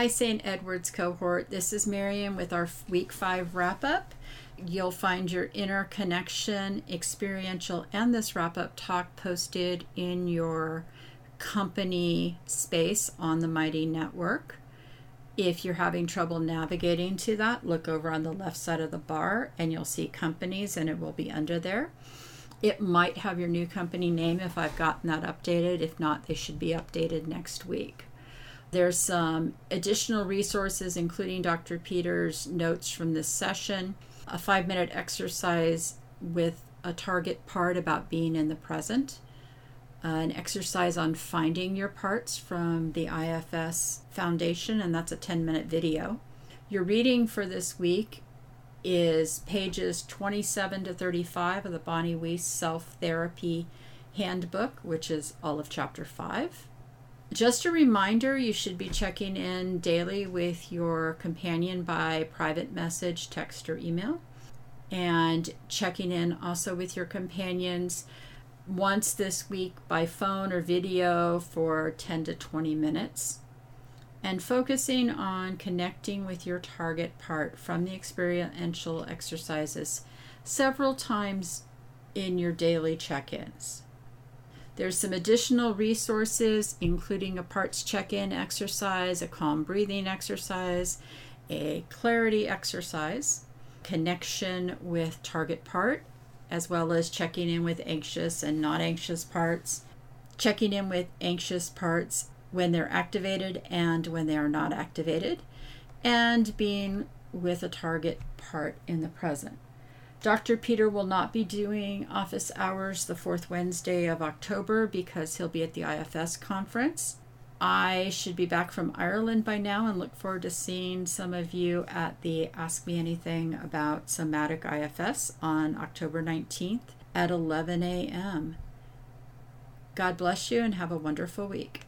High St. Edward's cohort. This is Miriam with our week 5 wrap-up. You'll find your interconnection, experiential, and this wrap-up talk posted in your company space on the Mighty Network. If you're having trouble navigating to that, look over on the left side of the bar and you'll see companies and it will be under there. It might have your new company name if I've gotten that updated. If not, they should be updated next week. There's some additional resources, including Dr. Peter's notes from this session, a 5-minute exercise with a target part about being in the present, an exercise on finding your parts from the IFS Foundation, and that's a 10-minute video. Your reading for this week is pages 27 to 35 of the Bonnie Weiss Self-Therapy Handbook, which is all of Chapter 5. Just a reminder, you should be checking in daily with your companion by private message, text, or email, and checking in also with your companions once this week by phone or video for 10 to 20 minutes. And focusing on connecting with your target part from the experiential exercises several times in your daily check-ins. There's some additional resources, including a parts check-in exercise, a calm breathing exercise, a clarity exercise, connection with target part, as well as checking in with anxious and not anxious parts, checking in with anxious parts when they're activated and when they are not activated, and being with a target part in the present. Dr. Peter will not be doing office hours the fourth Wednesday of October because he'll be at the IFS conference. I should be back from Ireland by now and look forward to seeing some of you at the Ask Me Anything about Somatic IFS on October 19th at 11 a.m. God bless you and have a wonderful week.